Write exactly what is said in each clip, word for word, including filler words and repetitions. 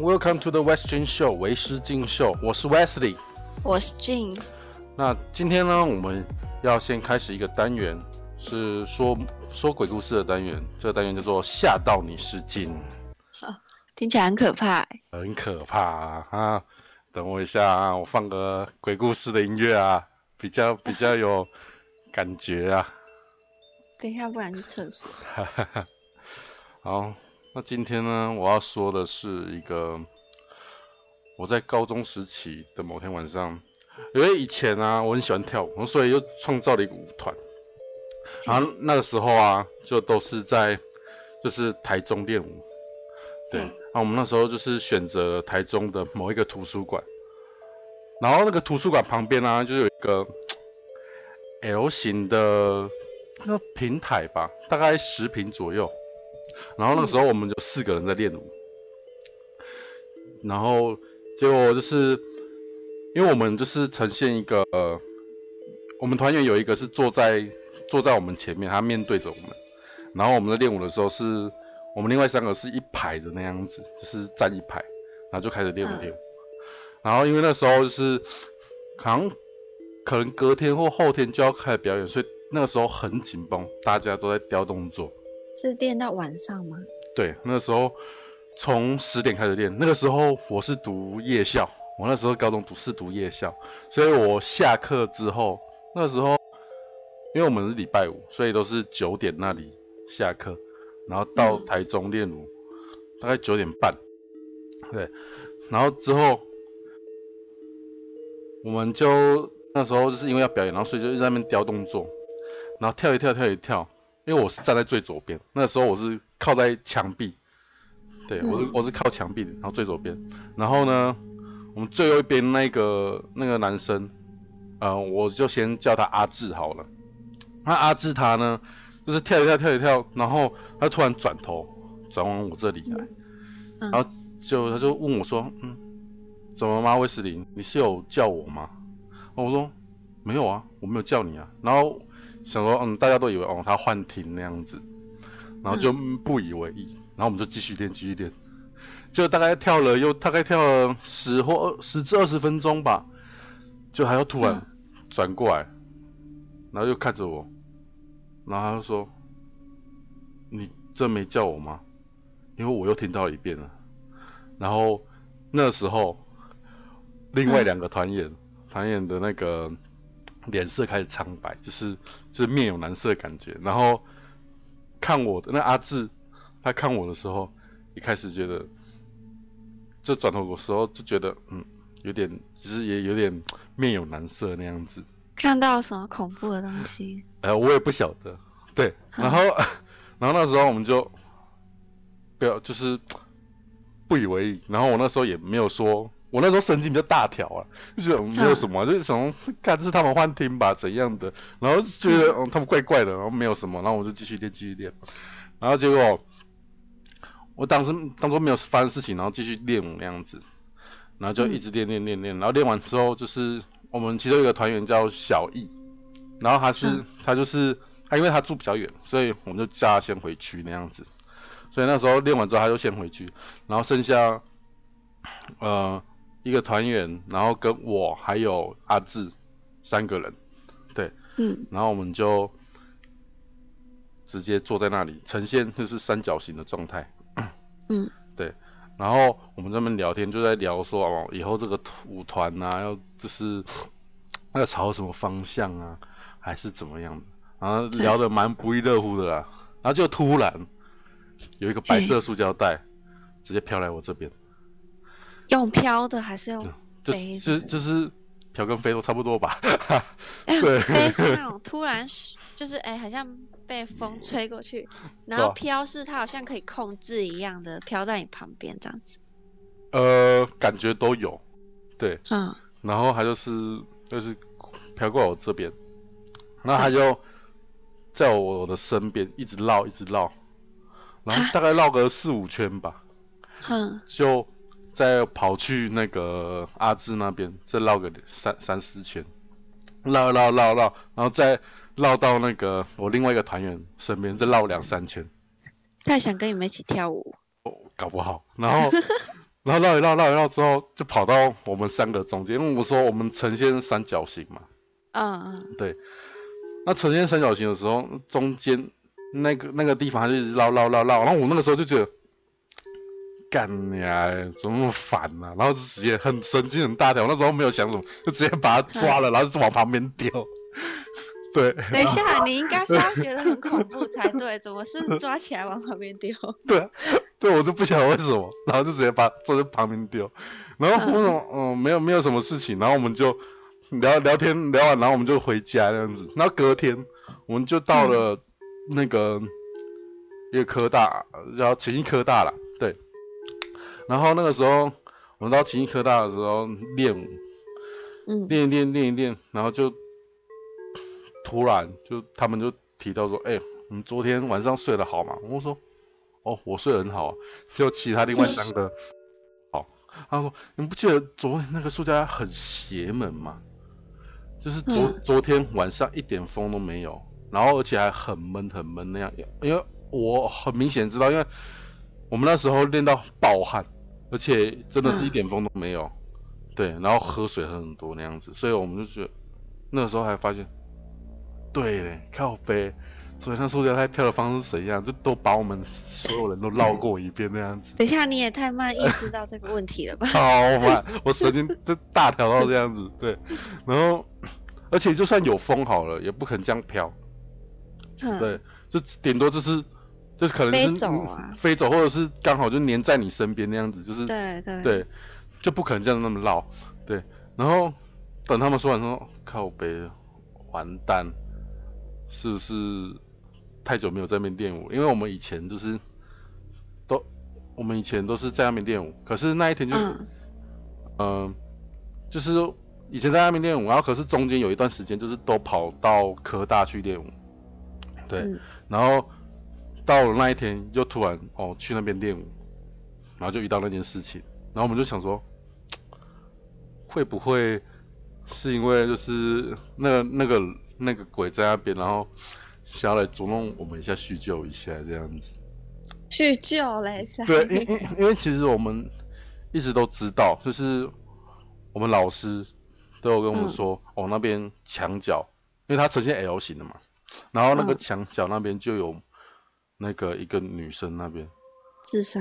welcome to the West Jin Show 维斯金秀，我是 Wesley， 我是 Jin。那今天呢，我们要先开始一个单元，是说说鬼故事的单元。这个单元叫做吓到你是金，听起来很可怕、欸，很可怕啊！啊等我一下啊，我放个鬼故事的音乐啊，比较比较有感觉啊。等一下，不然去厕所。好。那今天呢，我要说的是一个我在高中时期的某天晚上，因为以前啊我很喜欢跳舞，所以就创造了一个舞团。然后那个时候啊，就都是在就是台中练舞，对。那我们那时候就是选择台中的某一个图书馆，然后那个图书馆旁边啊，就有一个 L 型的那个平台吧，大概十坪左右。然后那个时候我们就四个人在练舞，然后结果就是因为我们就是呈现一个，呃、我们团员有一个是坐在坐在我们前面，他面对着我们，然后我们在练舞的时候是我们另外三个是一排的那样子，就是站一排，然后就开始练舞练舞。然后因为那时候就是好像可能隔天或后天就要开始表演，所以那个时候很紧绷，大家都在雕动作。是练到晚上吗？对，那时候从十点开始练。那个时候我是读夜校，我那时候高中读是读夜校，所以我下课之后，那时候因为我们是礼拜五，所以都是九点那里下课，然后到台中练舞，嗯、大概九点半。对，然后之后我们就那时候就是因为要表演，然后所以就一直在那边雕动作，然后跳一跳，跳一跳。因为我是站在最左边，那时候我是靠在墙壁，对，我是我是靠墙壁的，然后最左边。然后呢，我们最右一边那个那个男生，呃，我就先叫他阿志好了。那阿志他呢，就是跳一跳跳一跳，然后他突然转头转往我这里来，然后就他就问我说，嗯，怎么吗，威斯林，你是有叫我吗？我说没有啊，我没有叫你啊。然后。想说，嗯，大家都以为哦，他幻听那样子，然后就不以为意，嗯、然后我们就继续练，继续练，就大概跳了又大概跳了十或十至二十分钟吧，就他又突然转过来，然后又看着我，然后他就说：“你真没叫我吗？”因为我又听到一遍了。然后那时候，另外两个团员团员的那个。脸色开始苍白，就是就是面有难色的感觉。然后看我的那阿志，他看我的时候，一开始觉得，就转头的时候就觉得，嗯，有点，其实也有点面有难色那样子。看到什么恐怖的东西？呃，我也不晓得。对，然后、嗯、然后那时候我们就不要，就是不以为意。然后我那时候也没有说。我那时候神经比较大条啊，就是没有什么、啊，就是想看这是他们幻听吧怎样的，然后觉得、嗯、他们怪怪的，然后没有什么，然后我就继续练继续练，然后结果我当时当作没有发生事情，然后继续练舞那样子，然后就一直练练练练，然后练完之后就是我们其中有一个团员叫小易，然后他是、嗯、他就是他因为他住比较远，所以我们就叫他先回去那样子，所以那时候练完之后他就先回去，然后剩下呃。一个团员，然后跟我还有阿志三个人，对，嗯，然后我们就直接坐在那里，呈现就是三角形的状态，嗯，对，然后我们在那边聊天，就在聊说哦，以后这个舞团啊，要就是要朝什么方向啊，还是怎么样的，然后聊得蛮不亦乐乎的啦，然后就突然有一个白色塑胶袋直接飘来我这边。用飘的还是用飞、嗯？就是就是飘跟飞都差不多吧。欸、对，飞是那种突然就是哎、欸，好像被风吹过去，然后飘是它好像可以控制一样的飘在你旁边这样子。呃，感觉都有，对，嗯，然后它就是就是飘过我这边，那它就在我的身边一直绕一直绕，然后大概绕个四五圈吧，嗯，就。再跑去那个阿志那边，再绕个三三四圈，绕绕绕绕，然后再绕到那个我另外一个团员身边，再绕两三圈。他想跟你们一起跳舞，哦、搞不好。然后然后绕一绕绕一绕之后，就跑到我们三个中间，因为我们说我们呈现三角形嘛。嗯嗯。对。那呈现三角形的时候，中间那个那个地方它就一直绕绕绕绕，然后我那个时候就觉得，干你啊，怎么那么烦啊？然后就直接很神经很大条，那时候没有想什么，就直接把它抓了，然后就往旁边丢。对，等一下，你应该是要觉得很恐怖才对，怎么是抓起来往旁边丢？对，对，我就不晓得为什么，然后就直接把抓在旁边丢，然后我说嗯、呃，没有没有什么事情，然后我们就聊聊天聊完，然后我们就回家这样子，然后隔天我们就到了那个一个科大，然后勤益科大啦，对，然后那个时候我们到勤益科大的时候练舞，嗯，练一练练一练，然后就。突然就他们就提到说，哎、欸，你们昨天晚上睡得好吗？我说，哦，我睡得很好、啊。就其他另外三个，好，他说，你不记得昨天那个塑胶鸭很邪门吗？就是昨、嗯、昨天晚上一点风都没有，然后而且还很闷很闷那样。因为我很明显知道，因为我们那时候练到爆汗，而且真的是一点风都没有。嗯、对，然后喝水喝很多那样子，所以我们就觉得那个时候还发现。对嘞，靠北，昨天那塑胶太飘的方式是怎样？就都把我们所有人都绕过一遍那样子。等一下，你也太慢意识到这个问题了吧？超慢，我神经都大条到这样子。对，然后而且就算有风好了，也不肯这样飘。嗯、对，就顶多就是就是可能是飞走啊，飞走，或者是刚好就黏在你身边那样子，就是对对对，就不可能这样那么绕。对，然后等他们说完说，靠北，完蛋。是不是太久没有在那边练舞？因为我们以前就是都，我们以前都是在那边练舞。可是那一天就，嗯、呃，就是以前在那边练舞，然后可是中间有一段时间就是都跑到科大去练舞，对。嗯、然后到了那一天又突然哦去那边练舞，然后就遇到那件事情，然后我们就想说，会不会是因为就是那那个。那个鬼在那边，然后想要来捉弄我们一下，叙旧一下这样子。叙旧嘞，啥？对，因因因为其实我们一直都知道，就是我们老师都有跟我们说，嗯、哦那边墙角，因为它呈现 L 型的嘛，然后那个墙角那边就有那个一个女生那边自杀，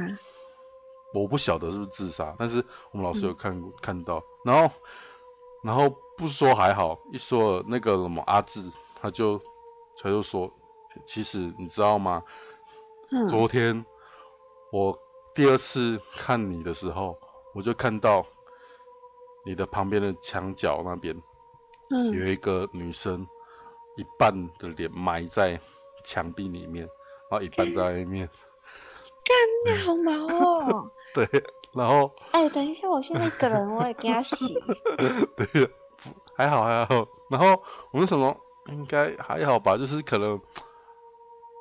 我不晓得是不是自杀，但是我们老师有看、嗯、看到，然后然后。不说还好，一说那个什么阿志，他就他就说，其实你知道吗？嗯、昨天我第二次看你的时候，我就看到你的旁边的墙角那边、嗯、有一个女生，一半的脸埋在墙壁里面，然后一半在外面。干，你好毛哦！对，然后哎、欸，等一下，我现在一个人，我也给他洗。对。还好还好，然后我们什么应该还好吧，就是可能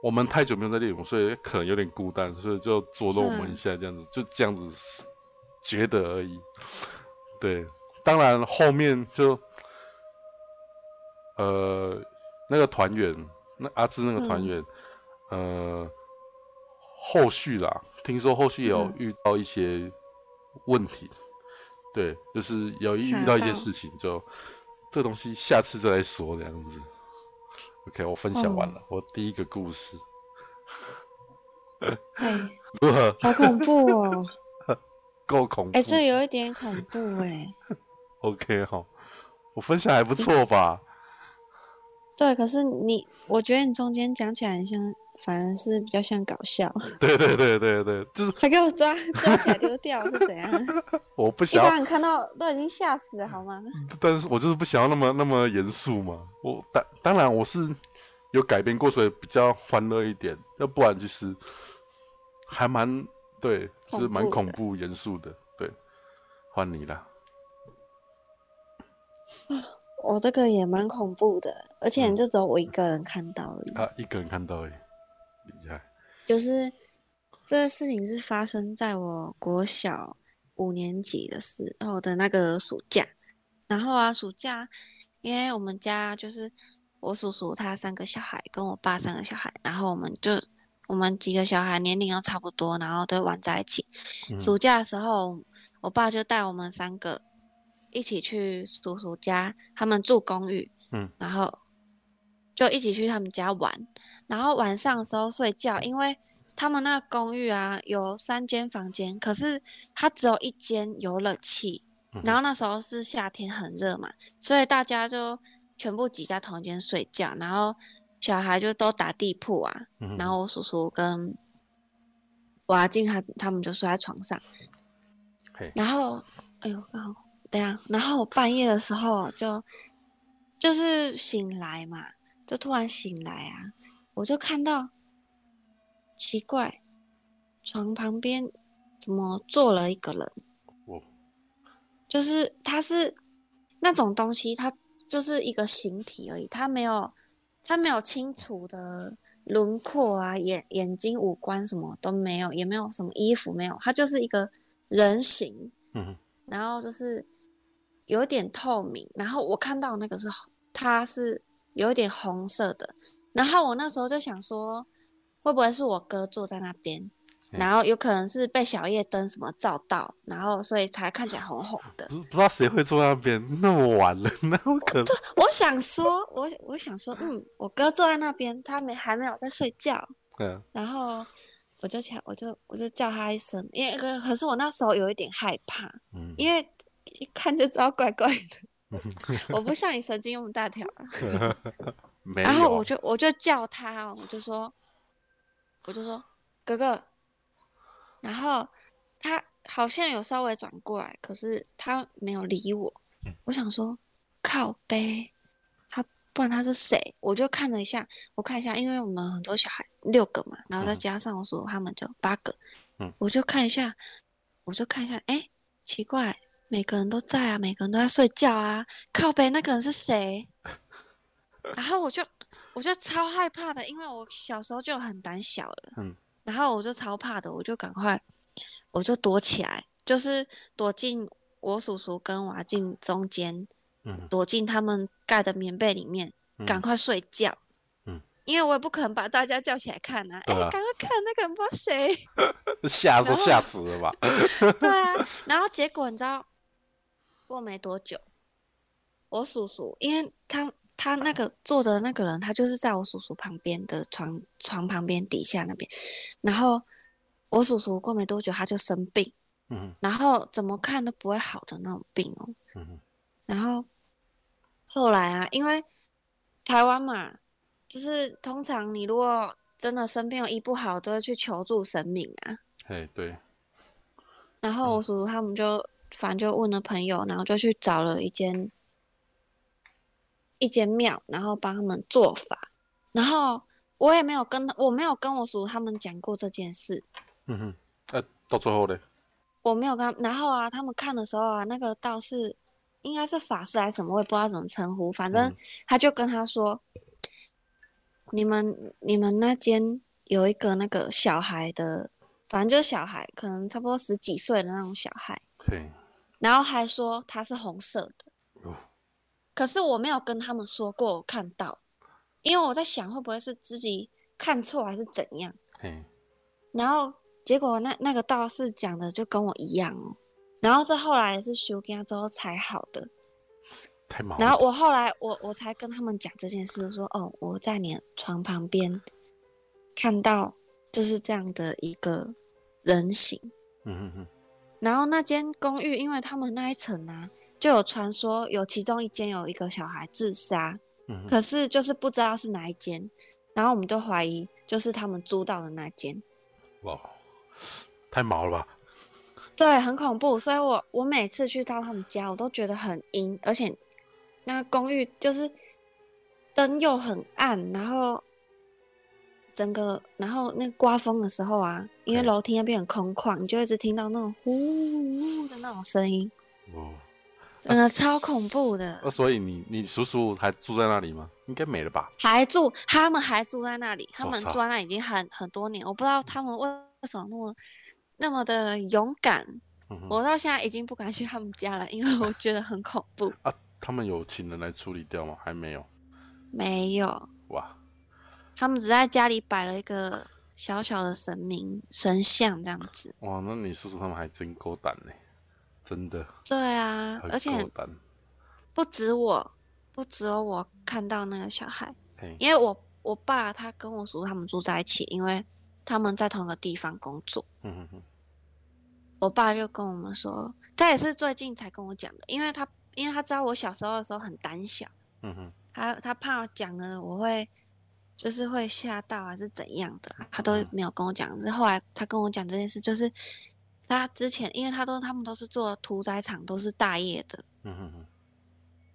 我们太久没有在练舞，所以可能有点孤单，所以就捉弄我们一下这样子，嗯、就这样子觉得而已。对，当然后面就呃那个团员，那阿志那个团员，嗯、呃后续啦，听说后续也有遇到一些问题。嗯对，就是有遇到一些事情就，就这东西下次再来说这样子。OK， 我分享完了，嗯、我第一个故事。哎，如何？好恐怖哦！够恐怖。哎、欸，这有一点恐怖哎、欸。OK 好，我分享还不错吧？对，可是你，我觉得你中间讲起来很像。反而是比较像搞笑，对对对对对，就是还给我抓抓起来丢掉是怎样？我不想要，一般看到都已经吓死了好吗？但是我就是不想要那么那么严肃嘛。我当当然我是有改编过，所以比较欢乐一点，要不然其实还蛮对，就是蛮恐怖严肃的。对，换你啦。我、哦、这个也蛮恐怖的，而且就只有我一个人看到而已。他、嗯啊、一个人看到而已。就是这个事情是发生在我国小五年级的时候的那个暑假，然后啊暑假，因为我们家就是我叔叔他三个小孩跟我爸三个小孩，然后我们就我们几个小孩年龄都差不多，然后都玩在一起。嗯、暑假的时候，我爸就带我们三个一起去叔叔家，他们住公寓，嗯，然后就一起去他们家玩。然后晚上的时候睡觉，因为他们那个公寓啊有三间房间，可是它只有一间有冷气。然后那时候是夏天很热嘛，所以大家就全部挤在同一间睡觉，然后小孩就都打地铺啊，嗯、然后我叔叔跟我阿静他他们就睡在床上，然后哎呦刚好等一下，然后我半夜的时候就就是醒来嘛，就突然醒来啊，我就看到奇怪，床旁边怎么坐了一个人。就是它是那种东西，它就是一个形体而已，它没有它没有清楚的轮廓啊，眼眼睛五官什么都没有，也没有什么衣服没有，它就是一个人形，嗯，然后就是有点透明，然后我看到那个是它是有点红色的，然后我那时候就想说，会不会是我哥坐在那边？然后有可能是被小夜灯什么照到，然后所以才看起来红红的。不知道谁会坐在那边，那么晚了，那我可能我。我想说，我我想说，嗯，我哥坐在那边，他没还没有在睡觉。嗯。然后我就叫我就我就叫他一声，因为可是我那时候有一点害怕，嗯、因为一看就知道怪怪的。我不像你神经那么大条、啊。没有。然后我就我就叫他，我就说，我就说哥哥。然后他好像有稍微转过来，可是他没有理我。我想说，靠北，他不然他是谁？我就看了一下，我看一下，因为我们很多小孩六个嘛，然后再加上我叔他们就八个，嗯、我就看一下，我就看一下，哎，奇怪，每个人都在啊，每个人都在睡觉啊，靠北那个人是谁？然后我就我就超害怕的，因为我小时候就很胆小了。嗯然后我就超怕的，我就赶快，我就躲起来，就是躲进我叔叔跟我阿静中间，嗯、躲进他们盖的棉被里面，嗯、赶快睡觉。嗯，因为我也不可能把大家叫起来看啊，哎、啊，赶快看那个人不知道谁，吓都吓死了吧？对啊，然后结果你知道，过没多久，我叔叔因为他。他那个坐的那个人，他就是在我叔叔旁边的床床旁边底下那边，然后我叔叔过没多久他就生病，嗯，然后怎么看都不会好的那种病哦，嗯，然后后来啊，因为台湾嘛，就是通常你如果真的生病又医不好，都会去求助神明啊，嘿，对，然后我叔叔他们就反正就问了朋友，然后就去找了一间。一间庙，然后帮他们做法，然后我也没有跟我没有跟我叔叔他们讲过这件事。嗯哼，呃、啊，到最后嘞，我没有跟他们，然后啊，他们看的时候啊，那个道士应该是法师还是什么，我也不知道怎么称呼，反正他就跟他说，嗯、你们你们那间有一个那个小孩的，反正就是小孩，可能差不多十几岁的那种小孩，对，然后还说他是红色的。可是我没有跟他们说过我看到，因为我在想会不会是自己看错还是怎样。然后结果那那个道士讲的就跟我一样哦，然后是后来是修家之后才好的。太毛了。然后我后来我我才跟他们讲这件事，说哦我在你的床旁边看到就是这样的一个人形。嗯嗯嗯。然后那间公寓，因为他们那一层啊。就有传说，有其中一间有一个小孩自杀，嗯、可是就是不知道是哪一间，然后我们就怀疑就是他们租到的那间。哇，太毛了吧！对，很恐怖。所以我我每次去到他们家，我都觉得很阴，而且那个公寓就是灯又很暗，然后整个然后那刮风的时候啊，因为楼梯那边很空旷，你就一直听到那种呼呼的那种声音。哦嗯、呃，超恐怖的。呃、所以你你叔叔还住在那里吗？应该没了吧？还住，他们还住在那里，他们住在那里已经很很多年，我不知道他们为什么那么那么的勇敢。嗯、我到现在已经不敢去他们家了，因为我觉得很恐怖。啊，他们有请人来处理掉吗？还没有。没有。哇，他们只在家里摆了一个小小的神明神像这样子。哇，那你叔叔他们还真够胆呢，真的。对啊，而且不止我，不只有我看到那个小孩，因为我我爸他跟我叔叔他们住在一起，因为他们在同一个地方工作。嗯哼哼。我爸就跟我们说，他也是最近才跟我讲的，因为他因为他知道我小时候的时候很胆小。嗯哼。他他怕讲了我会。就是会吓到还是怎样的，他都没有跟我讲。是后来他跟我讲这件事，就是他之前，因为他都他们都是做屠宰场，都是大夜的。嗯哼哼。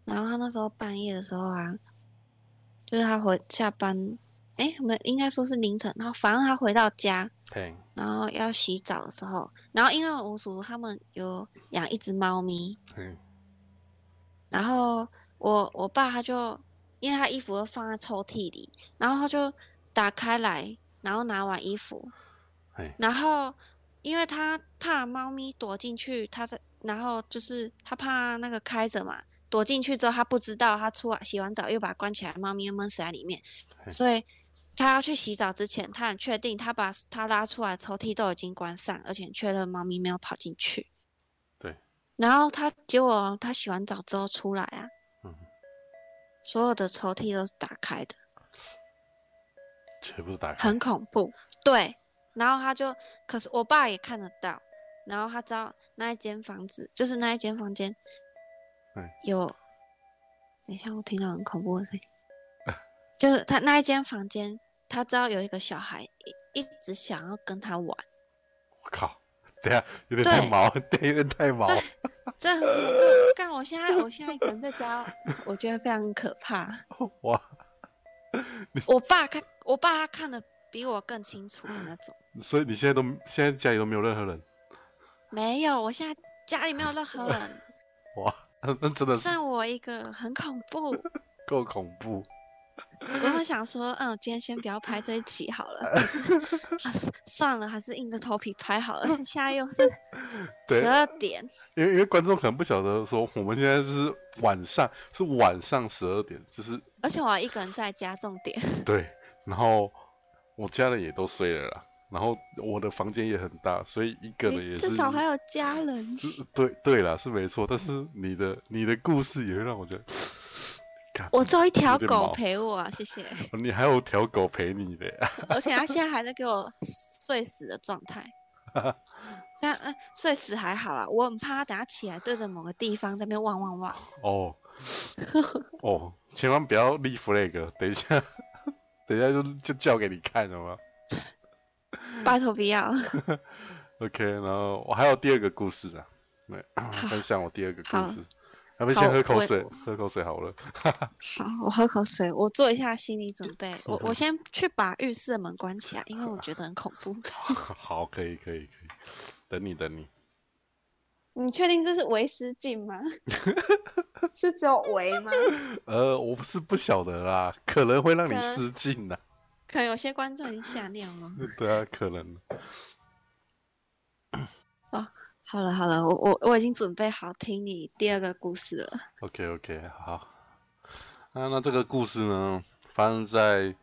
然后他那时候半夜的时候啊，就是他回下班，哎，没应该说是凌晨。然后反正他回到家，然后要洗澡的时候，然后因为我叔叔他们有养一只猫咪，然后我我爸他就。因为他衣服都放在抽屉里，然后他就打开来，然后拿完衣服，然后因为他怕猫咪躲进去，他在，然后就是他怕那个开着嘛，躲进去之后他不知道，他出来洗完澡又把它关起来，猫咪又闷死在里面，所以他要去洗澡之前，他很确定他把他拉出来抽屉都已经关上，而且确认猫咪没有跑进去。对。然后他结果他洗完澡之后出来啊。所有的抽屉都是打开的，全部打开，很恐怖。对，然后他就，可是我爸也看得到，然后他知道那一间房子，就是那一间房间，有，等一下我听到很恐怖的声音，就是他那一间房间，他知道有一个小孩一直想要跟他玩。我靠，等一下有点太毛，对，有点太毛。这很恐怖！干，我现在我现在一个人在家，我觉得非常可怕。哇！我爸看我爸他看得比我更清楚的那种。所以你现在都现在家里都没有任何人？没有，我现在家里没有任何人。哇，那真的剩我一个，很恐怖。够恐怖！我们想说，嗯，今天先不要拍这一期好了，还是还是算了，还是硬着头皮拍好了。而且现在又是十二点，因为因为观众可能不晓得说，我们现在是晚上，是晚上十二点，就是而且我一个人在家，重点对，然后我家人也都睡了啦，然后我的房间也很大，所以一个人也是至少还有家人，对对啦，是没错，但是你的你的故事也会让我觉得。我只有一条狗陪我、啊，谢谢。你还有条狗陪你的、啊，而且它现在还在给我睡死的状态。但、呃、睡死还好啦，我很怕它等下起来对着某个地方在那边汪汪汪。哦哦，千万不要立 flag， 等一下，等一下就就叫给你看了吗？拜托不要。OK， 然后我还有第二个故事啊，对，分享我第二个故事。要不先喝口水，喝口水好了。好，我喝口水，我做一下心理准备。我我先去把浴室的门关起来，因为我觉得很恐怖。好，可以，可以，可以。等你，等你。你确定这是微失禁吗？是只有微吗？呃，我是不晓得啦，可能会让你失禁啦。可能有些观众已经吓尿了。对啊，可能。哦。好了好了，我我我已经准备好听你第二个故事了。OK OK， 好。那那这个故事呢，发生在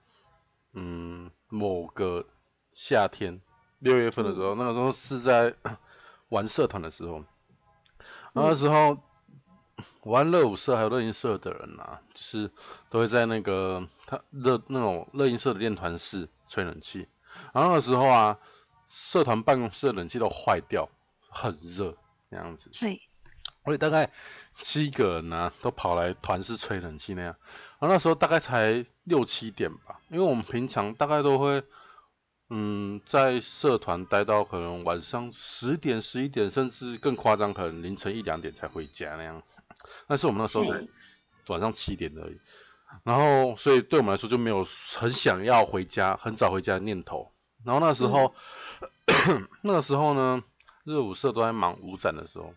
嗯某个夏天，六月份的时候，嗯、那个时候是在玩社团的时候。然后那时候、嗯、玩热舞社还有热音社的人啊，就是都会在那个他热那种热音社的练团室吹冷气。然后那时候啊，社团办公室的冷气都坏掉。很热那样子，所以大概七个人啊，都跑来团室吹冷气那样。然后那时候大概才六七点吧，因为我们平常大概都会，嗯，在社团待到可能晚上十点、十一点，甚至更夸张，可能凌晨一两点才回家那样。但是我们那时候才晚上七点而已，然后所以对我们来说就没有很想要回家、很早回家的念头。然后那时候，嗯、那个时候呢？热舞社都在忙舞展的时候，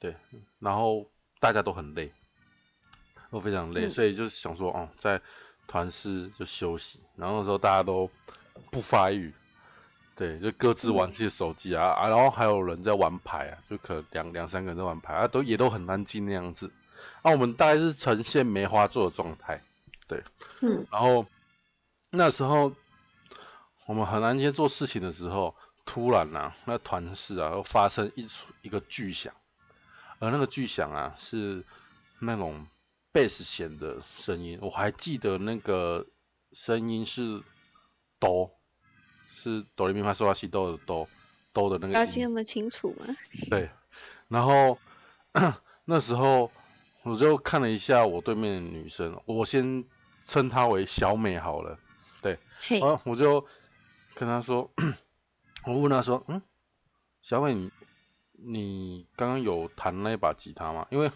对，然后大家都很累，都非常累，嗯、所以就想说，哦、嗯，在团室就休息。然后那时候大家都不发育，对，就各自玩自己的手机 啊,、嗯、啊，然后还有人在玩牌啊，就可能两两三个人在玩牌啊，都也都很安静那样子。啊，我们大概是呈现梅花座的状态，对，嗯，然后那时候我们很难接做事情的时候，突然啊，那团室啊，又发生一一个巨响，而那个巨响啊，是那种贝斯弦的声音。我还记得那个声音是哆，是哆来咪发嗦拉西哆的哆哆的那个音。了解那么清楚吗？对，然后那时候我就看了一下我对面的女生，我先称她为小美好了。对，然后我就跟她说，我问她说，嗯，小美，你你刚刚有弹那把吉他吗？因为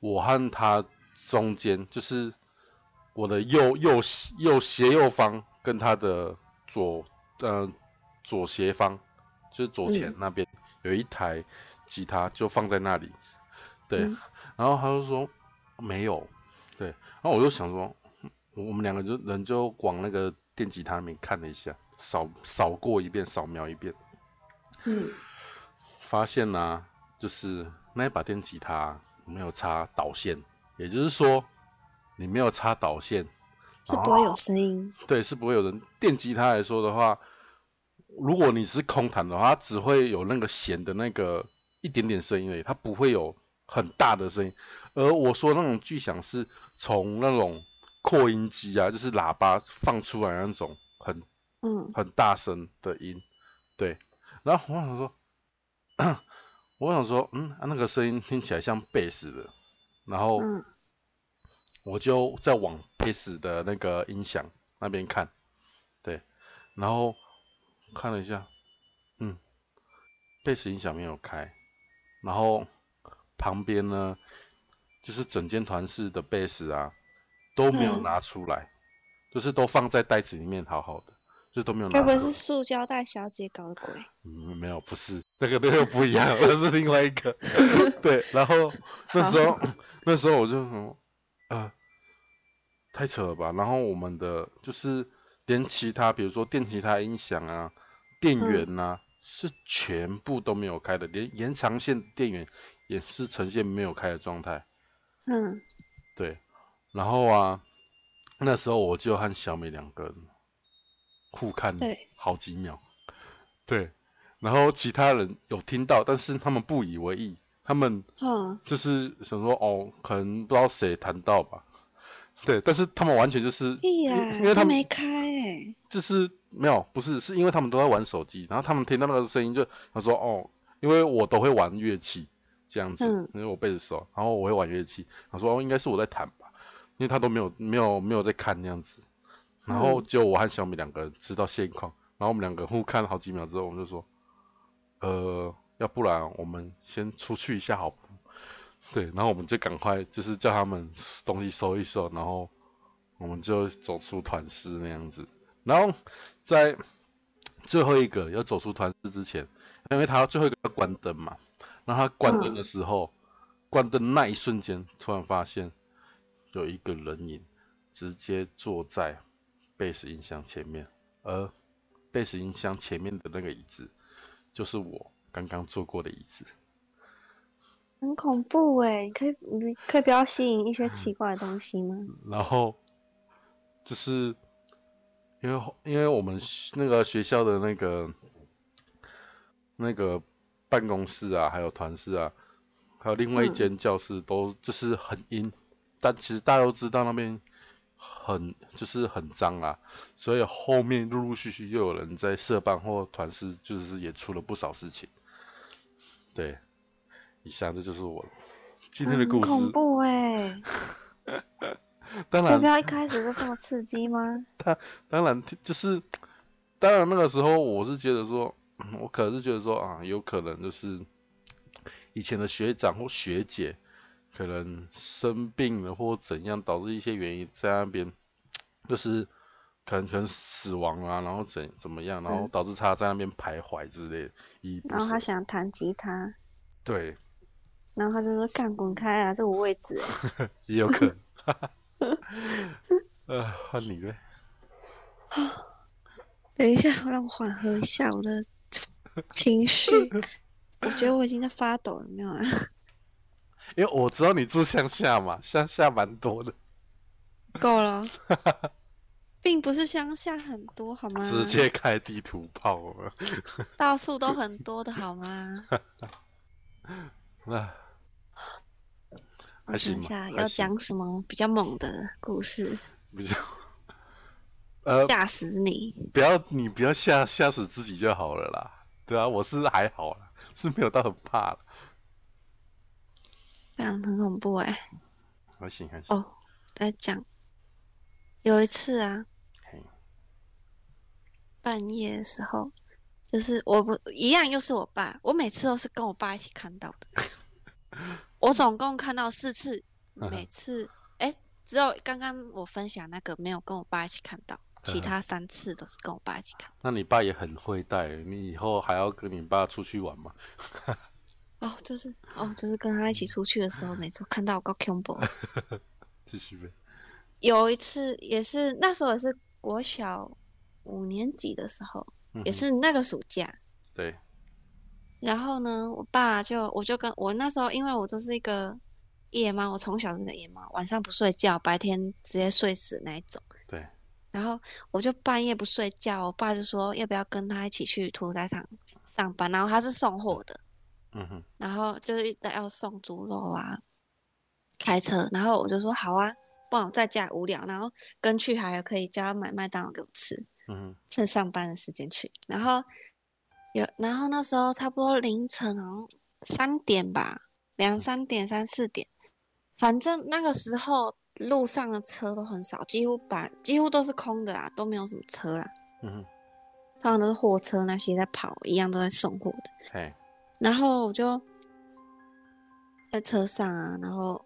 我和她中间就是我的右右右斜右方跟她的左呃左斜方，就是左前那边、嗯、有一台吉他，就放在那里。对。嗯，然后他就说没有，对，然后我就想说，我们两个就人就往那个电吉他那边看了一下，扫扫过一遍，扫描一遍，嗯，发现啊，就是那一把电吉他没有插导线，也就是说你没有插导线，是不会有声音，对，是不会有人。电吉他来说的话，如果你是空弹的话，它只会有那个弦的那个一点点声音而已，它不会有很大的声音。而我说那种巨响是从那种扩音机啊，就是喇叭放出来那种很嗯很大声的音，对。然后我想说，我想说，嗯、啊，那个声音听起来像贝斯的，然后我就在往贝斯的那个音响那边看，对，然后看了一下，嗯，贝斯音响没有开，然后旁边呢，就是整间团室的贝斯啊，都没有拿出来，嗯、就是都放在袋子里面好好的，就是都没有拿出来。该不会是塑胶袋小姐搞的鬼？嗯，没有，不是，那个那个不一样，那是另外一个。对，然后那时候那时候我就啊、呃，太扯了吧。然后我们的就是连其他，比如说电吉他音响啊、电源啊，嗯、是全部都没有开的，连延长线电源也是呈现没有开的状态，嗯，对，然后啊，那时候我就和小美两个人互看好几秒，对，对，然后其他人有听到，但是他们不以为意，他们就是想说、嗯、哦，可能不知道谁谈到吧，对，但是他们完全就是，因为他们没开、欸，就是没有，不是，是因为他们都在玩手机，然后他们听到那个声音就想说哦，因为我都会玩乐器。这样子，因为我背着手，然后我会玩乐器。他说：“哦，应该是我在弹吧，因为他都没有、没有、没有在看那样子。”然后就我和小米两个人知道现况，然后我们两个互看了好几秒之后，我们就说：“呃，要不然我们先出去一下好不？”对，然后我们就赶快就是叫他们东西收一收，然后我们就走出团室那样子。然后在最后一个要走出团室之前，因为他最后一个要关灯嘛。然后他关灯的时候，嗯、关灯那一瞬间，突然发现有一个人影直接坐在贝斯音箱前面，而贝斯音箱前面的那个椅子，就是我刚刚坐过的椅子。很恐怖哎！你可以，你可以不要吸引一些奇怪的东西吗？然后就是因为因为我们那个学校的那个那个。办公室啊，还有团室啊，还有另外一间教室，都就是很阴，但其实大家都知道那边很就是很脏啊，所以后面陆陆续续又有人在社办或团室，就是也出了不少事情。对，以上这就是我今天的故事。很恐怖哎、欸！当然，要不要一开始就这么刺激吗？当当然就是，当然那个时候我是觉得说。我可是觉得说啊，有可能就是以前的学长或学姐可能生病了或怎样，导致一些原因在那边，就是可能可能死亡啊，然后怎怎么样，然后导致他在那边徘徊之类的。嗯、然后他想弹吉他，对，然后他就说干滚开啊，这我位置。也有可能。呃，换你呗。等一下，让我缓和一下我的。情绪，我觉得我已经在发抖了，没有啦。因为我知道你住乡下嘛，乡下蛮多的。够了。并不是乡下很多好吗？直接开地图炮了，到处都很多的好吗？那我想一下要讲什么比较猛的故事，比较呃吓死你！不要你不要吓吓死自己就好了啦。对啊，我是还好啦，是没有到很怕了。非常很恐怖哎、欸！还行还行哦，来讲。有一次啊， Hey. 半夜的时候，就是我不一样，又是我爸，我每次都是跟我爸一起看到的。我总共看到四次，每次哎、uh huh. 欸，只有刚刚我分享那个没有跟我爸一起看到，其他三次都是跟我爸一起看到。Uh huh. 那你爸也很会带，你以后还要跟你爸出去玩吗？哦，就是哦，就是跟他一起出去的时候，每次看到我够恐怖。继续呗。有一次也是那时候也是国小五年级的时候，嗯、也是那个暑假。对。然后呢，我爸就我就跟我那时候，因为我就是一个夜猫，我从小是个夜猫，晚上不睡觉，白天直接睡死那一种。对。然后我就半夜不睡觉，我爸就说要不要跟他一起去屠宰场上班，然后他是送货的。嗯哼。然后就是要送猪肉啊，开车，然后我就说好啊。不然我在家无聊，然后跟去还可以叫他买麦当劳给我吃，嗯，趁上班的时间去。然后有，然后那时候差不多凌晨好像三点吧，两三点、三四点，反正那个时候路上的车都很少，几乎把几乎都是空的啦，都没有什么车啦，嗯，通常都是货车那些在跑，一样都在送货的。然后我就在车上啊，然后。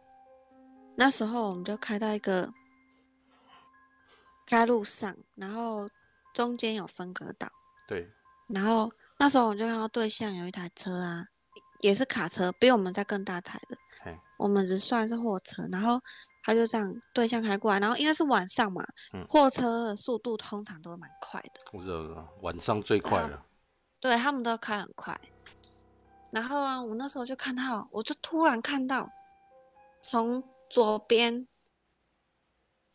那时候我们就开到一个开路上，然后中间有分隔岛。对。然后那时候我就看到对向有一台车啊，也是卡车，比我们在更大台的。我们只算是货车，然后他就这样对向开过来，然后应该是晚上嘛，嗯、货车的速度通常都蛮快的。我知道，我知道，晚上最快了。对，他们都开很快。然后啊，我那时候就看到，我就突然看到从。左边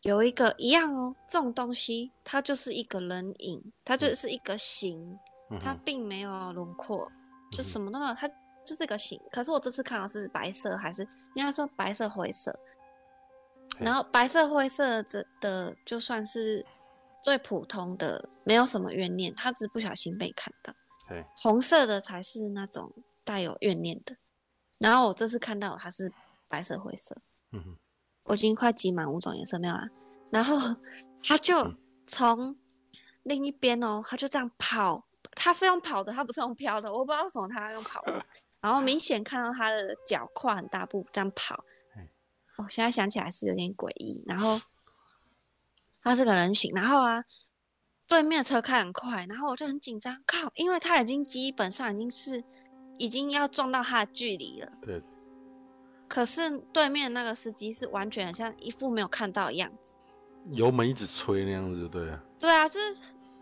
有一个一样哦，这种东西它就是一个人影，它就是一个形，嗯、它并没有轮廓，嗯、就什么都没有，它就是一个形。可是我这次看到是白色，还是应该说白色灰色，然后白色灰色的的就算是最普通的，没有什么怨念，它只是不小心被看到。红色的才是那种带有怨念的。然后我这次看到它是白色灰色。嗯哼，我已经快集满五种颜色没有啦。然后他就从另一边哦，他就这样跑，他是用跑的，他不是用飘的，我不知道为什么他用跑的。然后明显看到他的脚跨很大步这样跑，我、哦、现在想起来是有点诡异。然后他是个人形，然后啊，对面的车开很快，然后我就很紧张，靠，因为他已经基本上已经是已经要撞到他的距离了。对。可是对面那个司机是完全像一副没有看到的样子，油门一直吹那样子，对啊。对啊，是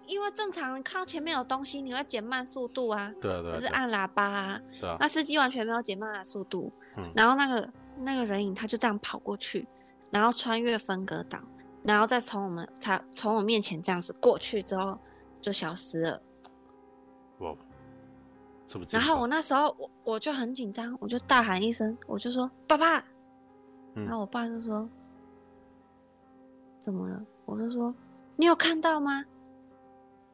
因为正常靠前面有东西，你会减慢速度啊。对啊对啊。可是按喇叭啊。对啊。那司机完全没有减慢的速度，嗯、然后那个那个人影他就这样跑过去，然后穿越分隔岛，然后再从我们才从我面前这样子过去之后就消失了。哇。然后我那时候我我就很紧张，我就大喊一声，我就说爸爸，嗯、然后我爸就说怎么了？我就说你有看到吗？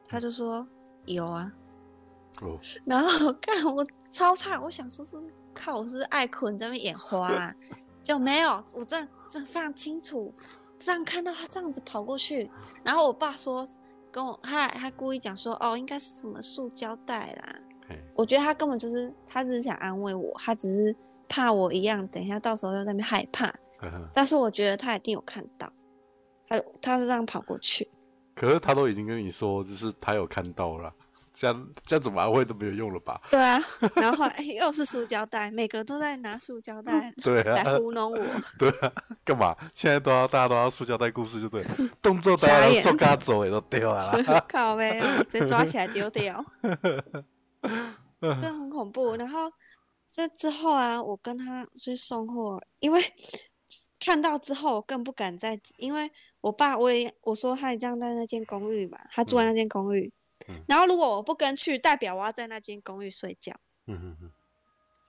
他就说有啊。哦、然后看我超怕，我想说是靠我是不是爱困在那边眼花、啊，就没有，我真的真的非常清楚，这样看到他这样子跑过去，然后我爸说跟我他他故意讲说哦应该是什么塑胶袋啦。我觉得他根本就是，他只是想安慰我，他只是怕我一样，等一下到时候又在那边害怕。呵呵，但是我觉得他一定有看到，他他就这样跑过去。可是他都已经跟你说，就是他有看到了，这样这样怎么安慰都没有用了吧？对啊，然后后来又是塑胶袋，每个都在拿塑胶袋来糊弄我。对啊，干嘛？现在都要大家都要塑胶袋故事就对了，动作大家手嘎走也都丢啊啦，靠呗，再抓起来丢掉。真的很恐怖。然后这之后啊，我跟他去送货，因为看到之后更不敢再，因为我爸我也我说他也这样在那间公寓嘛，他住在那间公寓、嗯嗯、然后如果我不跟去，代表我要在那间公寓睡觉，嗯嗯嗯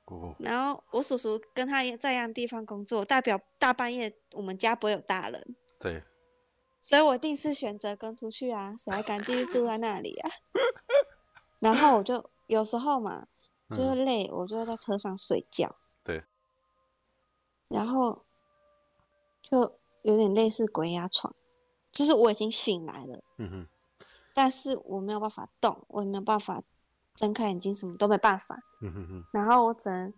哦、然后我叔叔跟他在一样地方工作，代表大半夜我们家不会有大人，对，所以我一定是选择跟出去啊，谁还敢继续住在那里啊然后我就有时候嘛就是累、嗯、我就在车上睡觉，对，然后就有点类似鬼压床，就是我已经醒来了、嗯、哼，但是我没有办法动，我也没有办法睁开眼睛，什么都没办法、嗯、哼哼，然后我只能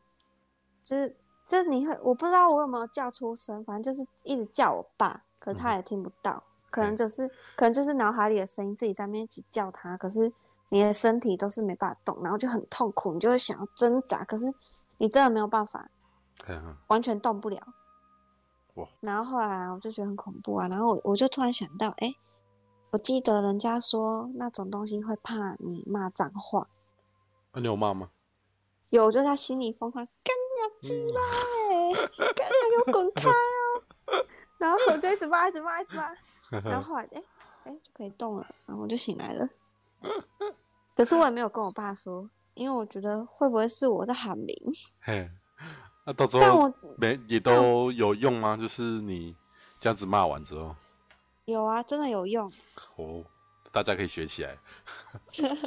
就是这你我不知道我有没有叫出声，反正就是一直叫我爸，可是他也听不到、嗯、可能就是可能就是脑海里的声音自己在那边一直叫他，可是你的身体都是没办法动，然后就很痛苦，你就会想要挣扎，可是你真的没有办法、嗯、完全动不了，然后后来、啊、我就觉得很恐怖啊，然后 我, 我就突然想到哎、欸，我记得人家说那种东西会怕你骂脏话，那、啊、你有骂吗？有，就在心里疯狂干你鸡巴哎，干你给我滚开哦！然后我就一直骂，一直骂，一直骂。然后后来，哎、欸、哎、欸、就可以动了，然后我就醒来了。可是我也没有跟我爸说，因为我觉得会不会是我在喊名？嘿，那、啊、到时候没也都有用吗？就是你这样子骂完之后，有啊，真的有用。哦。大家可以学起来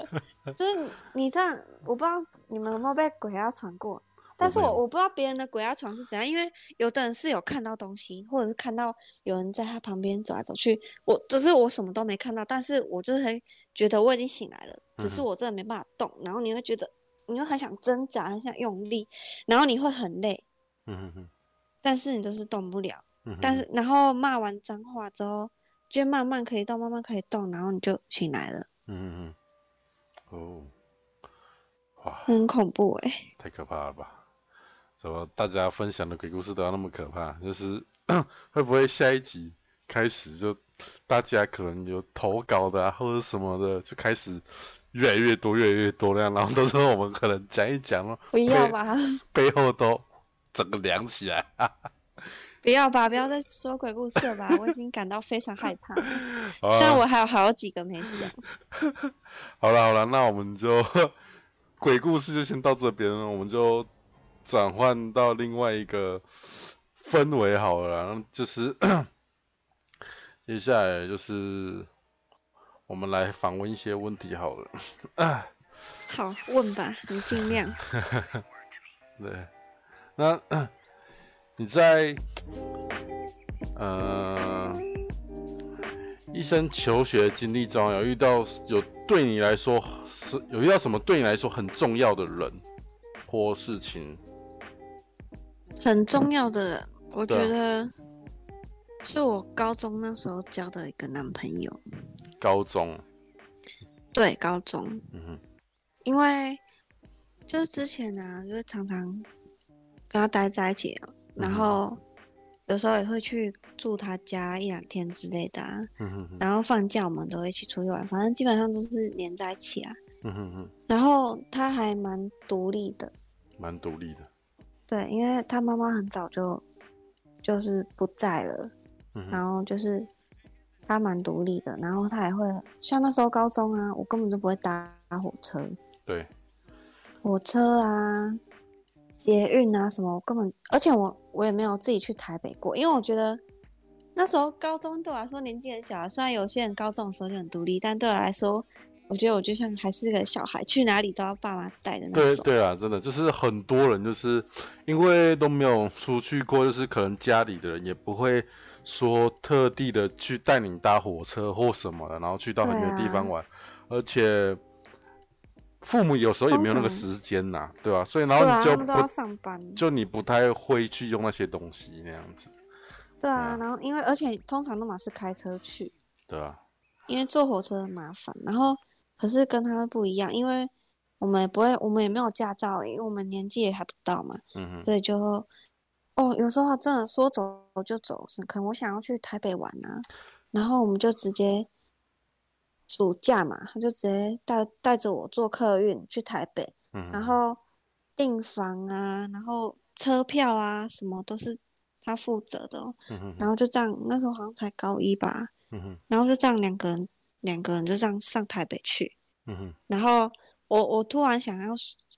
就是你这样，我不知道你们有没有被鬼压床过，但是 我, 我不知道别人的鬼压床是怎样，因为有的人是有看到东西，或者是看到有人在他旁边走来走去，我只是我什么都没看到，但是我就是很觉得我已经醒来了，只是我真的没办法动、嗯、然后你会觉得你会很想挣扎，很想用力，然后你会很累、嗯、哼哼，但是你就是动不了、嗯、但是然后骂完脏话之后就慢慢可以动，慢慢可以动，然后你就醒来了。嗯嗯嗯，哦，哇，很恐怖哎、欸，太可怕了吧？怎么大家分享的鬼故事都要那么可怕？就是会不会下一集开始就大家可能有投稿的啊，或者什么的，就开始越来越多，越来越多那样，然后到时候我们可能讲一讲咯，不要吧，背后都整个凉起来。哈哈，不要吧，不要再说鬼故事了吧，我已经感到非常害怕了虽然我还有好几个没讲好啦好啦，那我们就鬼故事就先到这边了，我们就转换到另外一个氛围好了啦，就是接下来就是我们来访问一些问题好了好，问吧，你尽量对，那你在呃一生求学的经历中有遇到有对你来说是有遇到什么对你来说很重要的人或事情？很重要的人，我觉得是我高中那时候交的一个男朋友。高中？对，高中。嗯哼，因为就是之前啊，就是常常跟他待在一起啊。然后有时候也会去住他家一两天之类的啊，嗯、哼哼，然后放假我们都一起出去玩，反正基本上都是黏在一起啊。嗯、哼哼，然后他还蛮独立的，蛮独立的。对，因为他妈妈很早就就是不在了，嗯、然后就是他蛮独立的，然后他还会像那时候高中啊，我根本就不会搭火车，对，火车啊。捷运啊什么，我根本，而且我我也没有自己去台北过，因为我觉得那时候高中对我来说年纪很小啊，虽然有些人高中的时候就很独立，但对我来说，我觉得我就像还是个小孩，去哪里都要爸妈带的那种。对对啊，真的就是很多人就是因为都没有出去过，就是可能家里的人也不会说特地的去带你搭火车或什么的，然后去到很远的地方玩，啊、而且。父母有时候也没有那个时间呐、啊，对吧、啊？所以然后你就不、啊、上班，就你不太会去用那些东西那样子。对啊，嗯、然后因为而且通常都嘛是开车去，对啊，因为坐火车很麻烦。然后可是跟他不一样，因为我们也不会，我们也没有驾照、欸，因为我们年纪也还不到嘛，嗯哼，所以就哦，有时候真的说走就走，可能我想要去台北玩啊，然后我们就直接。暑假嘛，他就直接带带着我坐客运去台北、嗯，然后订房啊，然后车票啊，什么都是他负责的、哦嗯、哼哼然后就这样，那时候好像才高一吧、嗯、哼然后就这样两个人两个人就这样上台北去、嗯、哼然后我我突然想要，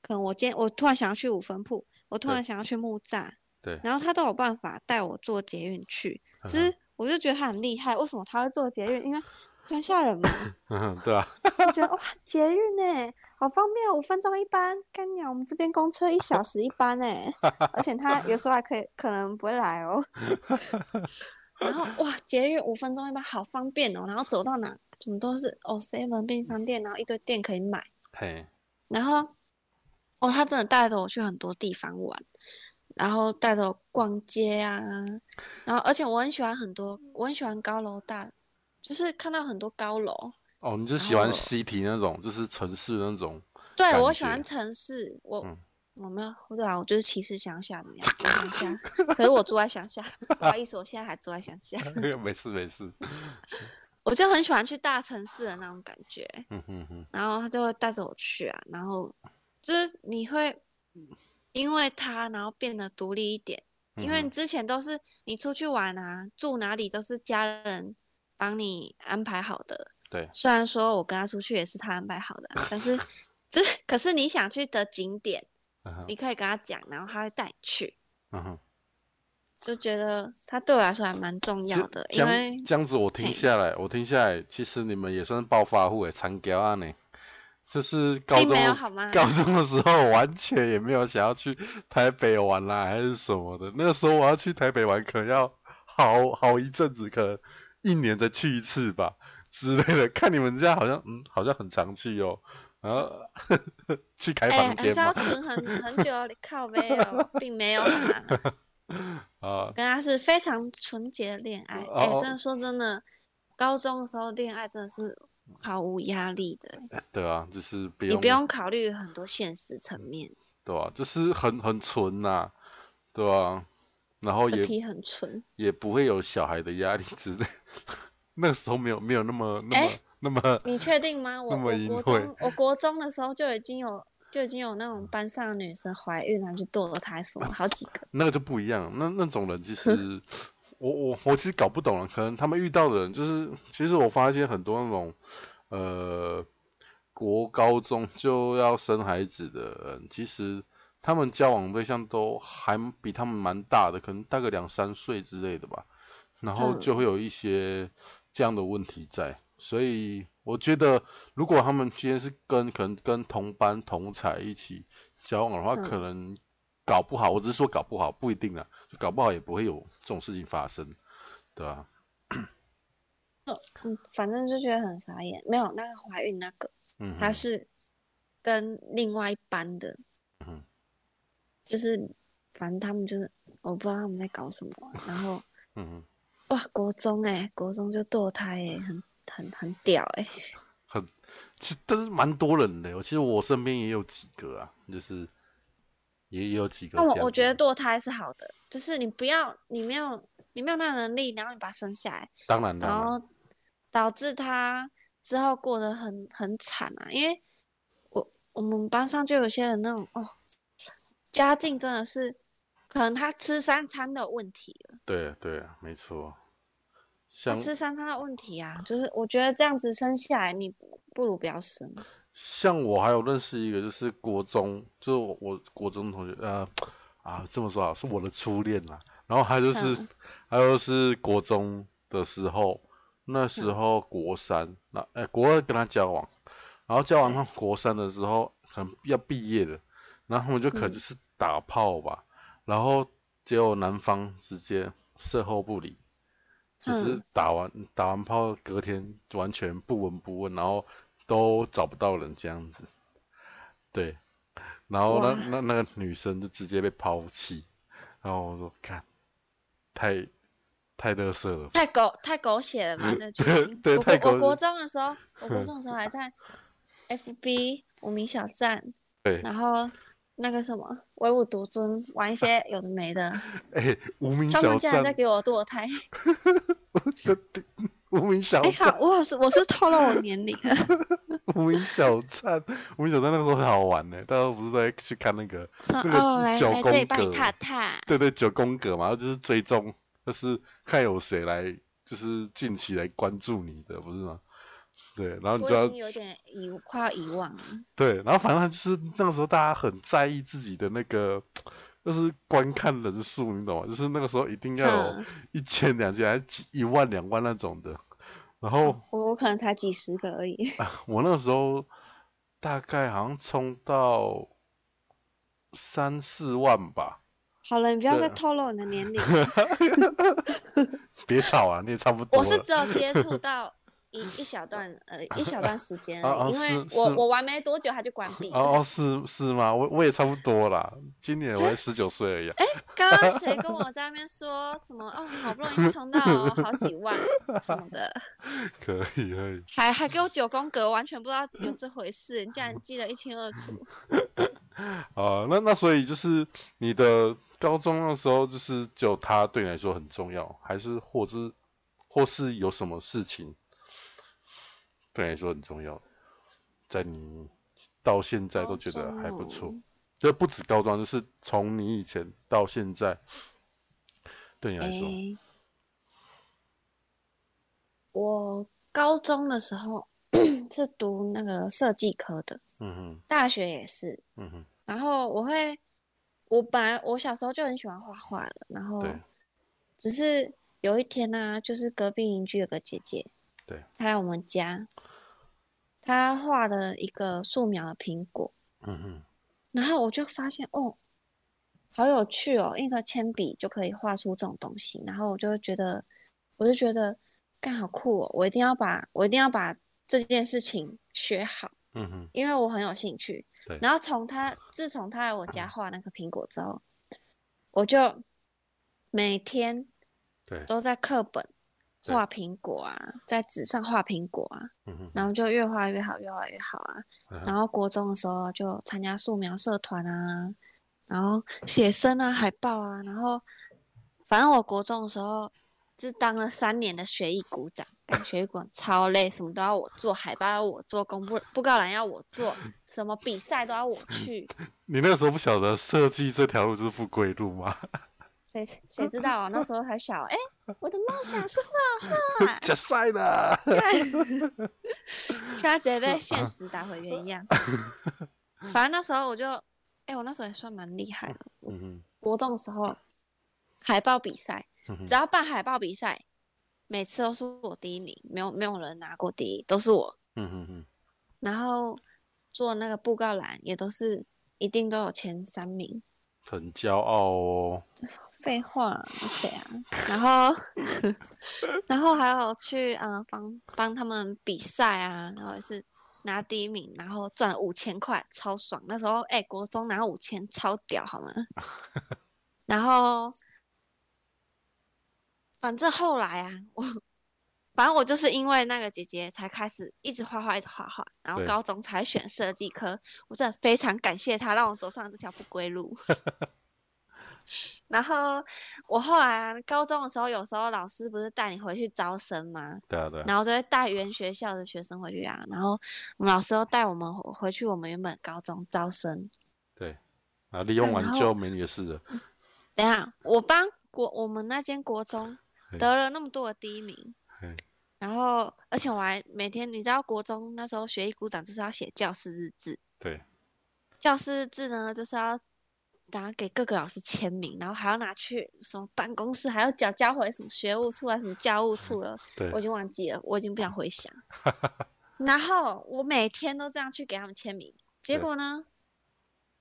可能我今天我突然想要去五分埔，我突然想要去木栅，对，然后他都有办法带我坐捷运去，只是我就觉得他很厉害，为什么他会坐捷运？因为乡下人嘛，嗯，对啊，我觉得哇，捷运哎，好方便，五分钟一班，干娘，我们这边公车一小时一班哎，而且他有时候还可以，可能不会来哦。然后哇，捷运五分钟一班，好方便哦。然后走到哪，怎么都是哦 ，seven 便利商店，然后一堆店可以买。嘿，然后哦，他真的带着我去很多地方玩。然后带着我逛街啊，然后而且我很喜欢很多，我很喜欢高楼大，就是看到很多高楼。哦，你就喜欢 city 那种，就是城市那种。对，我喜欢城市，我、嗯、我没有，对啊，我就是歧视乡下的，住乡下，可是我住在乡下，不好意思，我现在还住在乡下。没事没事。我就很喜欢去大城市的那种感觉。嗯哼哼。然后他就会带着我去啊，然后就是你会。因为他，然后变得独立一点。因为之前都是你出去玩啊，嗯、住哪里都是家人帮你安排好的。对，虽然说我跟他出去也是他安排好的、啊，但是这可是你想去的景点，嗯、你可以跟他讲，然后他会带你去。嗯哼，就觉得他对我来说还蛮重要的，因为这样子我听下来，我听下来，其实你们也算是暴发户诶，参加啊呢。就是高中没有好吗？高中的时候完全也没有想要去台北玩啦、啊，还是什么的。那个时候我要去台北玩，可能要好好一阵子，可能一年再去一次吧之类的。看你们这样好像，嗯，好像很常去哦。然后呵呵去开房间嘛。哎、欸，很消存很很久，你靠背哦，并没有很难啊。跟他是非常纯洁的恋爱。哎、哦欸，真的说真的，高中的时候恋爱真的是。毫无压力的，对啊，就是不用你不用考虑很多现实层面，对啊，就是很很纯呐，对啊，然后也很纯，也不会有小孩的压力之类。那个时候没有没有那么那么、欸、那么，你确定吗？我我国中我国中的时候就已经有就已经有那种班上的女生怀孕了去堕胎什么，好几个。那个就不一样，那那种人其实我我我其实搞不懂了，可能他们遇到的人就是，其实我发现很多那种，呃，国高中就要生孩子的人，其实他们交往对象都还比他们蛮大的，可能大概两三岁之类的吧，然后就会有一些这样的问题在，所以我觉得如果他们今天是跟可能跟同班同才一起交往的话，可能。搞不好，我只是说搞不好，不一定啦，就搞不好也不会有这种事情发生，对吧、啊嗯？反正就觉得很傻眼，没有那个怀孕那个，嗯，他是跟另外一班的，嗯，就是反正他们就是我不知道他们在搞什么，然后，嗯，哇，国中哎、欸，国中就堕胎哎、欸，很很很屌哎、欸，很，其实但是蛮多人的、欸，其实我身边也有几个啊，就是。也有几个。那我我觉得堕胎是好的，就是你不要，你没有，你没有那能力，然后你把它生下来，当然，当然，然后导致他之后过得很很惨啊。因为我我们班上就有些人那种哦，家境真的是，可能他吃三餐的问题了。对对，没错。他吃三餐的问题啊，就是我觉得这样子生下来，你不如不要生。像我还有认识一个，就是国中，就是我我国中同学，呃，啊，这么说啊，是我的初恋啦。然后他就是，嗯、他就是国中的时候，那时候国三，那、嗯、哎、欸、国二跟他交往，然后交往到国三的时候，可能要毕业了，然后我们就可能就是打炮吧，嗯、然后结果男方直接事后不理，就是打完、嗯、打完炮隔天完全不闻不问，然后。都找不到人这样子，对，然后那那那个女生就直接被抛弃，然后我说看，太太垃圾了，太狗太狗血了吧这剧情。对，我我国中的时候，我国中的时候还在 F B 无名小站，对，然后那个什么唯我独尊玩一些有的没的，哎、欸，无名小站，他们竟然在给我堕胎。无名小站、欸，好，我是我是透露我年龄了。无名小站，无名小站那个时候很好玩呢、欸，大家不是在去看那个那个九宫格，哦、来来这里帮你踏踏，对对，九宫格嘛，就是追踪，就是看有谁来，就是近期来关注你的，不是吗？对，然后你知道有点遗快要遗忘了。对，然后反正就是那个时候大家很在意自己的那个。就是观看人数，你懂吗？就是那个时候一定要有一千、两千，还是一万、两万那种的。然后我我可能才几十个而已。啊、我那个时候大概好像冲到三四万吧。好了，你不要再透露你的年龄。别吵啊，你也差不多了。我是只有接触到一一小段呃一小段时间、啊啊，因为我我玩没多久他就关闭了。哦、啊啊、是是吗？我我也差不多啦，今年我才十九岁而已、啊。哎、欸，刚刚谁跟我在那边说什么？哦，好不容易冲到、哦、好几万什么的。可以可以。还还给我九宫格，完全不知道有这回事，你竟然记得一清二楚。啊，那那所以就是你的高中那时候，就是就他对你来说很重要，还是或是或是有什么事情？对你来说很重要，在你到现在都觉得还不错，就不止高中，就是从你以前到现在，对你来说，欸、我高中的时候是读那个设计科的，嗯哼，大学也是，嗯哼，然后我会，我本来我小时候就很喜欢画画了，然后只是有一天呢、啊，就是隔壁邻居有个姐姐。他来我们家，他画了一个素描的苹果，嗯嗯，然后我就发现哦，好有趣哦，一个铅笔就可以画出这种东西，然后我就觉得，我就觉得，干好酷哦，我一定要把我一定要把这件事情学好，嗯哼，因为我很有兴趣。对，然后从他自从他来我家画那个苹果之后，我就每天都在课本。画苹果啊，在纸上画苹果啊、嗯，然后就越画越好，越画越好啊。嗯、然后国中的时候就参加素描社团啊，然后写生啊、海报啊，然后反正我国中的时候是当了三年的学艺股长，学艺股长超累，什么都要我做，海报要我做，公布布告栏要我做，什么比赛都要我去。你那个时候不晓得设计这条路就是不归路吗？谁谁知道啊？那时候还小，哎、欸，我的梦想是画画。假赛啦！现在直接被现实打回原样。反正那时候我就，哎、欸，我那时候也算蛮厉害的。嗯国中的时候，海报比赛，只要办海报比赛，每次都是我第一名，没有没有人拿过第一，都是我。嗯哼哼。然后做那个布告栏也都是一定都有前三名。很骄傲哦。废话，谁啊？然后，然后还有去啊帮帮他们比赛啊，然后也是拿第一名，然后赚了五千块，超爽。那时候哎、欸，国中拿五千，超屌，好吗？然后，反正后来啊，我反正我就是因为那个姐姐才开始一直画画，一直画画，然后高中才选设计科。我真的非常感谢她，让我走上这条不归路。然后我后来、啊、高中的时候，有时候老师不是带你回去招生吗？对啊对啊。然后就会带原学校的学生回去啊，然后我们老师又带我们回去我们原本高中招生。对，啊，利用完就没你的事了。嗯、等一下，我帮国我们那间国中得了那么多的第一名。然后，而且我还每天，你知道国中那时候学艺股长就是要写教师日志。对。教师日志呢，就是要拿给各个老师签名，然后还要拿去什么办公室，还要交交回什么学务处啊、什么教务处了。对。我已经忘记了，我已经不想回想。然后我每天都这样去给他们签名，结果呢，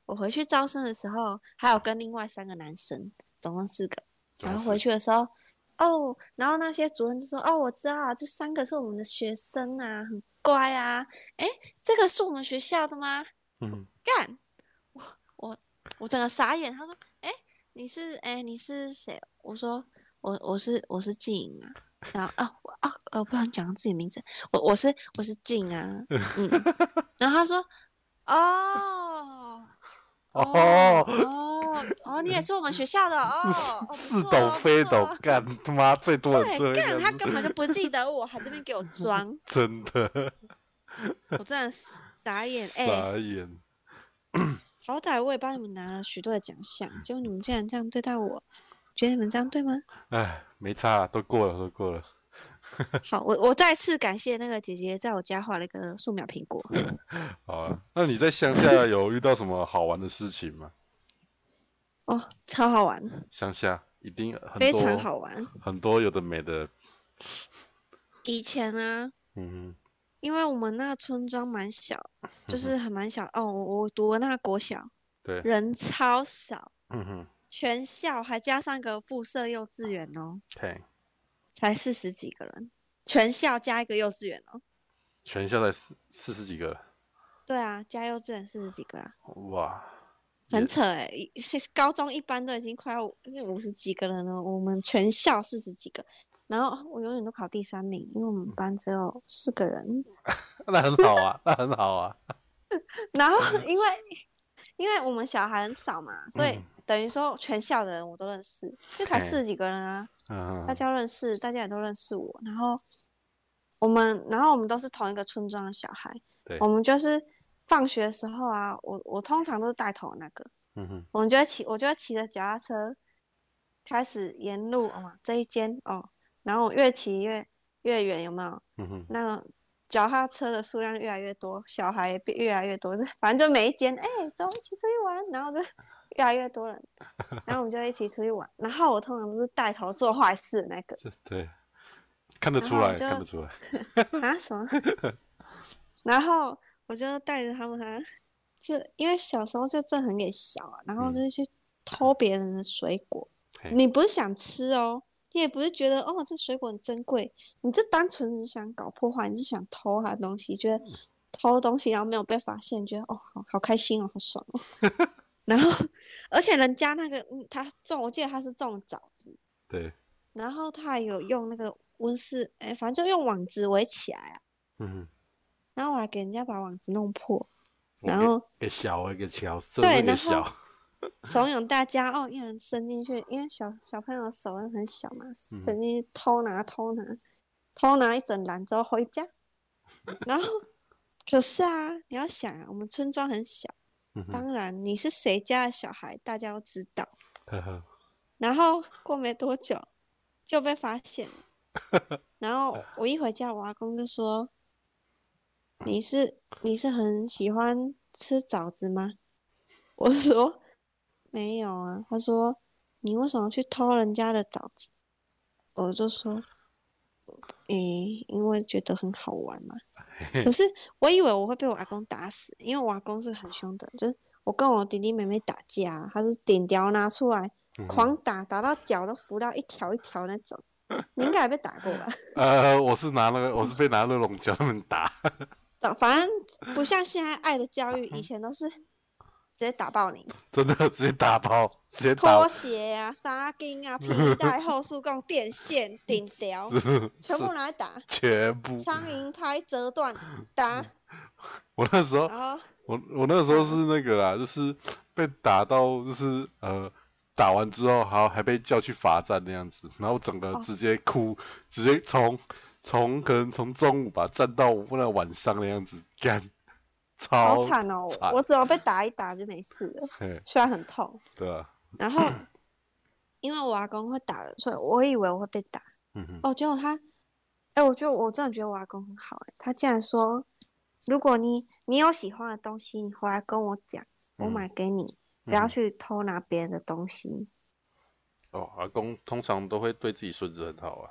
我回去招生的时候，还有跟另外三个男生，总共四个。然后回去的时候。哦，然后那些主任就说：“哦，我知道啊，这三个是我们的学生啊，很乖啊。哎，这个是我们学校的吗？”嗯，干，我我我整个傻眼。他说：“哎，你是哎你是谁？”我说：“我我是我是静颖啊。”然后啊我啊我不想讲自己名字，我我是我是静啊。嗯，然后他说：“哦。”哦哦哦！你也是我们学校的哦，似懂非懂，干他妈最多的这样。对，干他根本就不记得我，还在那边给我装。真的，我真的傻眼，哎、欸，傻眼。好歹我也帮你们拿了许多的奖项，结果你们竟然这样对待我，觉得你们这样对吗？哎，没差，都过了，都过了。好，我我再次感谢那个姐姐，在我家画了一个素描苹果。好啊，那你在乡下有遇到什么好玩的事情吗？哦，超好玩！乡下一定很多非常好玩，很多有的没的。以前啊，嗯哼，因为我们那个村庄蛮小，就是很蛮小、嗯、哦。我我读的那个国小，对，人超少，嗯哼，全校还加上个附设幼稚园哦，对。才四十几个人，全校加一个幼稚园哦。全校才四四十几个。对啊，加幼稚园四十几个啊。哇，很扯哎、欸！高中一般都已经快要五十几个人了，我们全校四十几个，然后我永远都考第三名，因为我们班只有四个人。那很好啊，那很好啊。然后因为因为我们小孩很少嘛，所以。嗯等于说，全校的人我都认识，就才四十几个人啊， uh huh. 大家认识，大家也都认识我。然后我们，然后我们都是同一个村庄的小孩，我们就是放学的时候啊，我我通常都是带头那个，嗯哼、uh， 我们就会骑，我就会骑着脚踏车，开始沿路哦这一间哦，然后我越骑越越远，有没有？嗯哼、uh， 那個脚踏车的数量越来越多，小孩也越来越多，反正就每一间，哎、欸，走，一起出去玩，然后就越来越多人，然后我们就一起出去玩。然后我通常都是带头做坏事的那个，对，看得出来，看得出来。啊什么？然后我就带着他们啊，是因为小时候就真的很给小啊，然后就是去偷别人的水果，嗯、你不是想吃哦。你也不是觉得哦，这水果很珍贵，你就单纯是想搞破坏，你是想偷他的东西，觉得偷东西然后没有被发现，觉得哦，好好开心哦，好爽哦。然后，而且人家那个、嗯、他种，我记得他是种枣子，对。然后他还有用那个温室，哎，反正就用网子围起来啊。嗯。然后我还给人家把网子弄破，然后给小，给小，对，然后。怂恿大家哦，一人伸进去，因为小小朋友的手很小嘛，伸进去偷拿偷拿偷拿一整篮之后回家。然后，可是啊，你要想啊，我们村庄很小，当然你是谁家的小孩，大家都知道。然后过没多久就被发现了。然后我一回家，我阿公就说：“你是你是很喜欢吃枣子吗？”我说。没有啊，他说你为什么去偷人家的枣子？我就说，诶、欸，因为觉得很好玩嘛。可是我以为我会被我阿公打死，因为我阿公是很凶的，就是我跟我弟弟妹妹打架，他是顶条拿出来狂打，打到脚都浮到一条一条那种。你应该也被打过吧？呃，我是拿那个，我是被拿那种胶们打。反正不像现在爱的教育，以前都是。直接打爆你！真的直接打爆，直接打拖鞋啊、纱巾啊、皮带、后束杠、电线、顶条，全部拿来打，全部苍蝇拍折断打。我那时候，我我那时候是那个啦，就是被打到，就是呃，打完之后还还被叫去罚站那样子，然后整个直接哭，哦、直接从从可能从中午吧站到那晚上那样子干。好惨哦！我只要被打一打就没事了，虽然很痛。对啊。然后，因为我阿公会打人，所以我以为我会被打。嗯哼。哦，结果他，哎、欸，我觉得我真的觉得我阿公很好、欸，他竟然说，如果你你有喜欢的东西，你回来跟我讲，我买给你，嗯、不要去偷拿别人的东西。哦，阿公通常都会对自己孙子很好啊。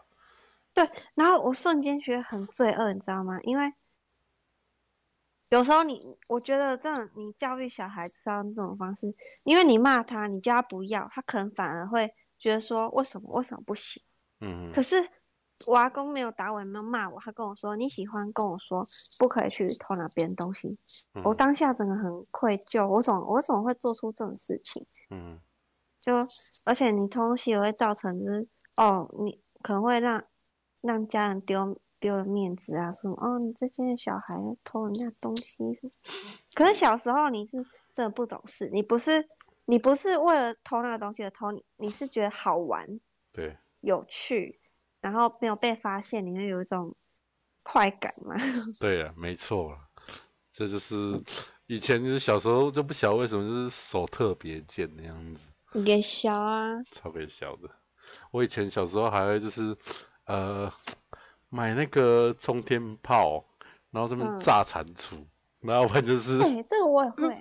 对，然后我瞬间觉得很罪恶，你知道吗？因为。有时候你，我觉得真的，你教育小孩就是要用这种方式，因为你骂他，你叫他不要，他可能反而会觉得说为什么为什么不行？嗯。可是我阿公没有打我，也没有骂我，他跟我说你喜欢跟我说，不可以去偷拿别人东西。嗯、我当下真的很愧疚，我怎么我怎么会做出这种事情？嗯。就而且你偷东西也会造成就是哦，你可能会让让家人丢。丢了面子啊，说哦，你这件小孩偷人家东西。可是小时候你是真的不懂事，你不是你不是为了偷那个东西而偷，你你是觉得好玩，对，有趣，然后没有被发现，你会有一种快感嘛。对啊，没错啊，这就是以前就是小时候就不晓得为什么就是手特别贱那样子。给小啊，超给小的。我以前小时候还会就是呃买那个冲天炮，然后这边炸蟾蜍，嗯、然后反正就是。对、欸，这个我也会。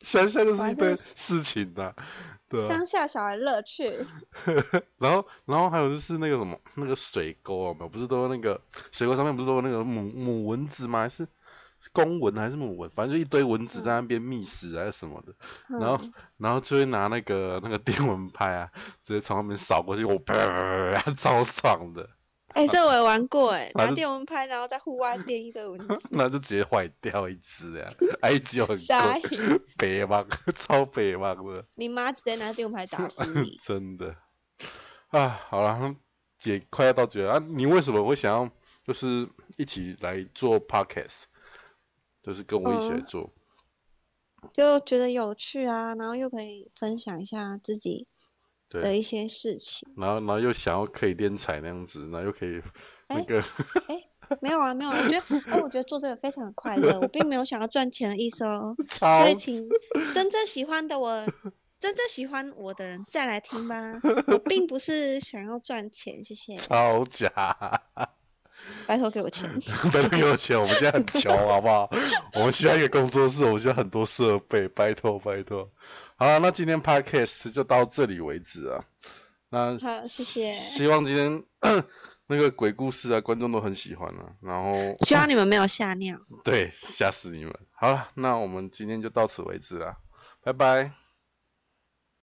乡下就是一堆事情的、啊，对、啊。乡下小孩乐趣。然后，然后还有就是那个什么，那个水沟啊，不是都有那个水沟上面不是都有那个母母蚊子吗？还是公蚊还是母蚊？反正就一堆蚊子在那边觅食还是什么的。嗯、然后，然后就会拿那个那个电蚊拍啊，直接从那边扫过去，我啪啪啪啪，超爽的。哎、欸，这我也玩过哎、欸，拿电蚊拍，然后在户外电一堆蚊子，那就直接坏掉一只呀、啊！一只有很贵，北方超北方的，你妈直接拿电蚊拍打死你！真的啊，好了，姐快要到结了啊，你为什么会想要就是一起来做 podcast， 就是跟我一起来做、嗯，就觉得有趣啊，然后又可以分享一下自己。的一些事情，然后然后又想要可以练彩那样子，然后又可以那个、欸，哎、欸，没有啊，没有、啊，我觉得，哎、欸，我觉得做这个非常快乐，我并没有想要赚钱的意思哦，所以请真正喜欢的我，真正喜欢我的人再来听吧，我并不是想要赚钱，谢谢。超假，拜托给我钱，拜托给我钱，我们现在很穷，好不好？我们需要一个工作室，我们需要很多设备，拜托拜托。好啦，那今天 podcast 就到这里为止啊。那好，谢谢。希望今天那个鬼故事啊，观众都很喜欢啊。然后希望你们没有吓尿。对，吓死你们。好啦，那我们今天就到此为止啦，拜拜。